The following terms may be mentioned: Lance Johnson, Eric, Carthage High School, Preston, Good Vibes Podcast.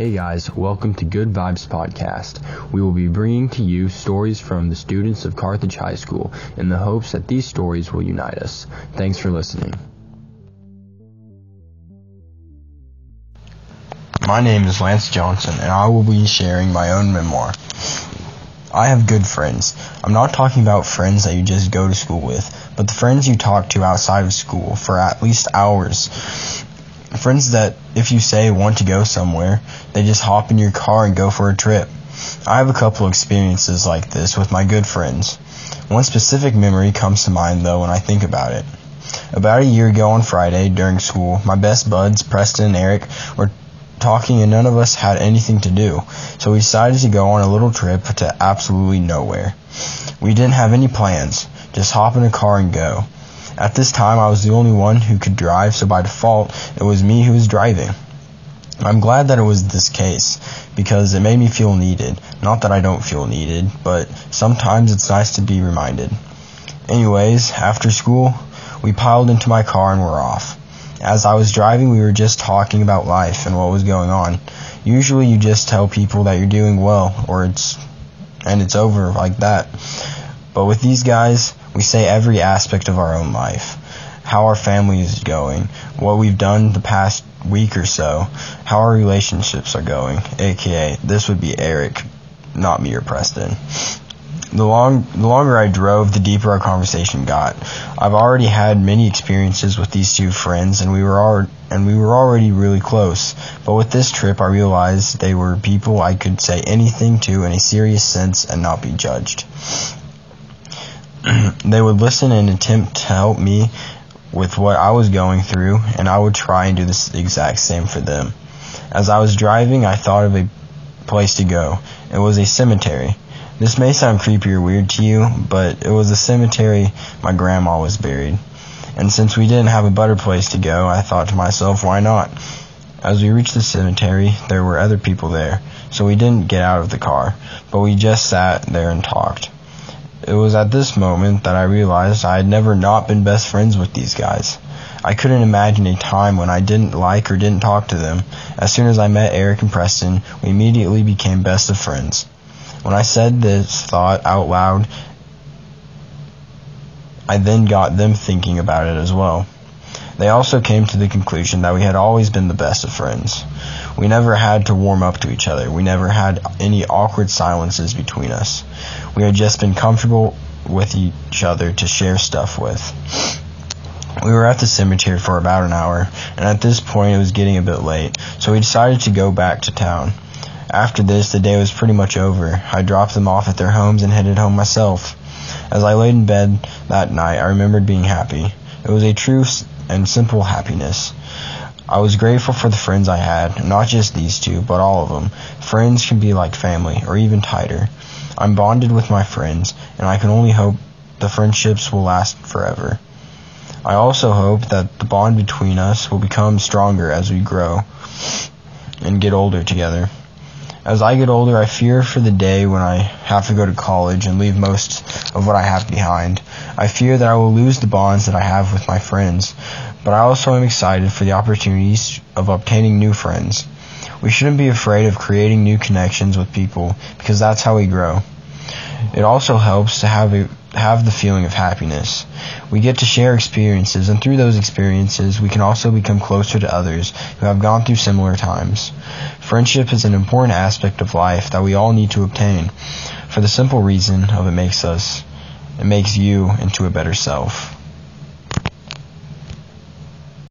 Hey guys, welcome to Good Vibes Podcast. We will be bringing to you stories from the students of Carthage High School in the hopes that these stories will unite us. Thanks for listening. My name is Lance Johnson, and I will be sharing my own memoir. I have good friends. I'm not talking about friends that you just go to school with, but the friends you talk to outside of school for at least hours. Friends that, if you say want to go somewhere, they just hop in your car and go for a trip. I have a couple experiences like this with my good friends. One specific memory comes to mind, though, when I think about it. About a year ago on Friday, during school, my best buds, Preston and Eric, were talking and none of us had anything to do, so we decided to go on a little trip to absolutely nowhere. We didn't have any plans, just hop in a car and go. At this time, I was the only one who could drive, so by default, it was me who was driving. I'm glad that it was this case, because it made me feel needed. Not that I don't feel needed, but sometimes it's nice to be reminded. Anyways, after school, we piled into my car and were off. As I was driving, we were just talking about life and what was going on. Usually, you just tell people that you're doing well, or it's over like that. But with these guys, we say every aspect of our own life, how our family is going, what we've done the past week or so, how our relationships are going, aka this would be Eric, not me or Preston. The longer I drove, the deeper our conversation got. I've already had many experiences with these two friends, and we were already really close. But with this trip, I realized they were people I could say anything to in a serious sense and not be judged. They would listen and attempt to help me with what I was going through, and I would try and do the exact same for them. As I was driving, I thought of a place to go. It was a cemetery. This may sound creepy or weird to you, but it was a cemetery my grandma was buried. And since we didn't have a better place to go, I thought to myself, why not? As we reached the cemetery, there were other people there, so we didn't get out of the car, but we just sat there and talked. It was at this moment that I realized I had never not been best friends with these guys. I couldn't imagine a time when I didn't like or didn't talk to them. As soon as I met Eric and Preston, we immediately became best of friends. When I said this thought out loud, I then got them thinking about it as well. They also came to the conclusion that we had always been the best of friends. We never had to warm up to each other. We never had any awkward silences between us. We had just been comfortable with each other to share stuff with. We were at the cemetery for about an hour, and at this point it was getting a bit late, so we decided to go back to town. After this, the day was pretty much over. I dropped them off at their homes and headed home myself. As I laid in bed that night, I remembered being happy. It was a true and simple happiness. I was grateful for the friends I had, not just these two, but all of them. Friends can be like family, or even tighter. I'm bonded with my friends, and I can only hope the friendships will last forever. I also hope that the bond between us will become stronger as we grow and get older together. As I get older, I fear for the day when I have to go to college and leave most of what I have behind. I fear that I will lose the bonds that I have with my friends, but I also am excited for the opportunities of obtaining new friends. We shouldn't be afraid of creating new connections with people, because that's how we grow. It also helps to have the feeling of happiness. We get to share experiences, and through those experiences, we can also become closer to others who have gone through similar times. Friendship is an important aspect of life that we all need to obtain, for the simple reason of it makes you into a better self.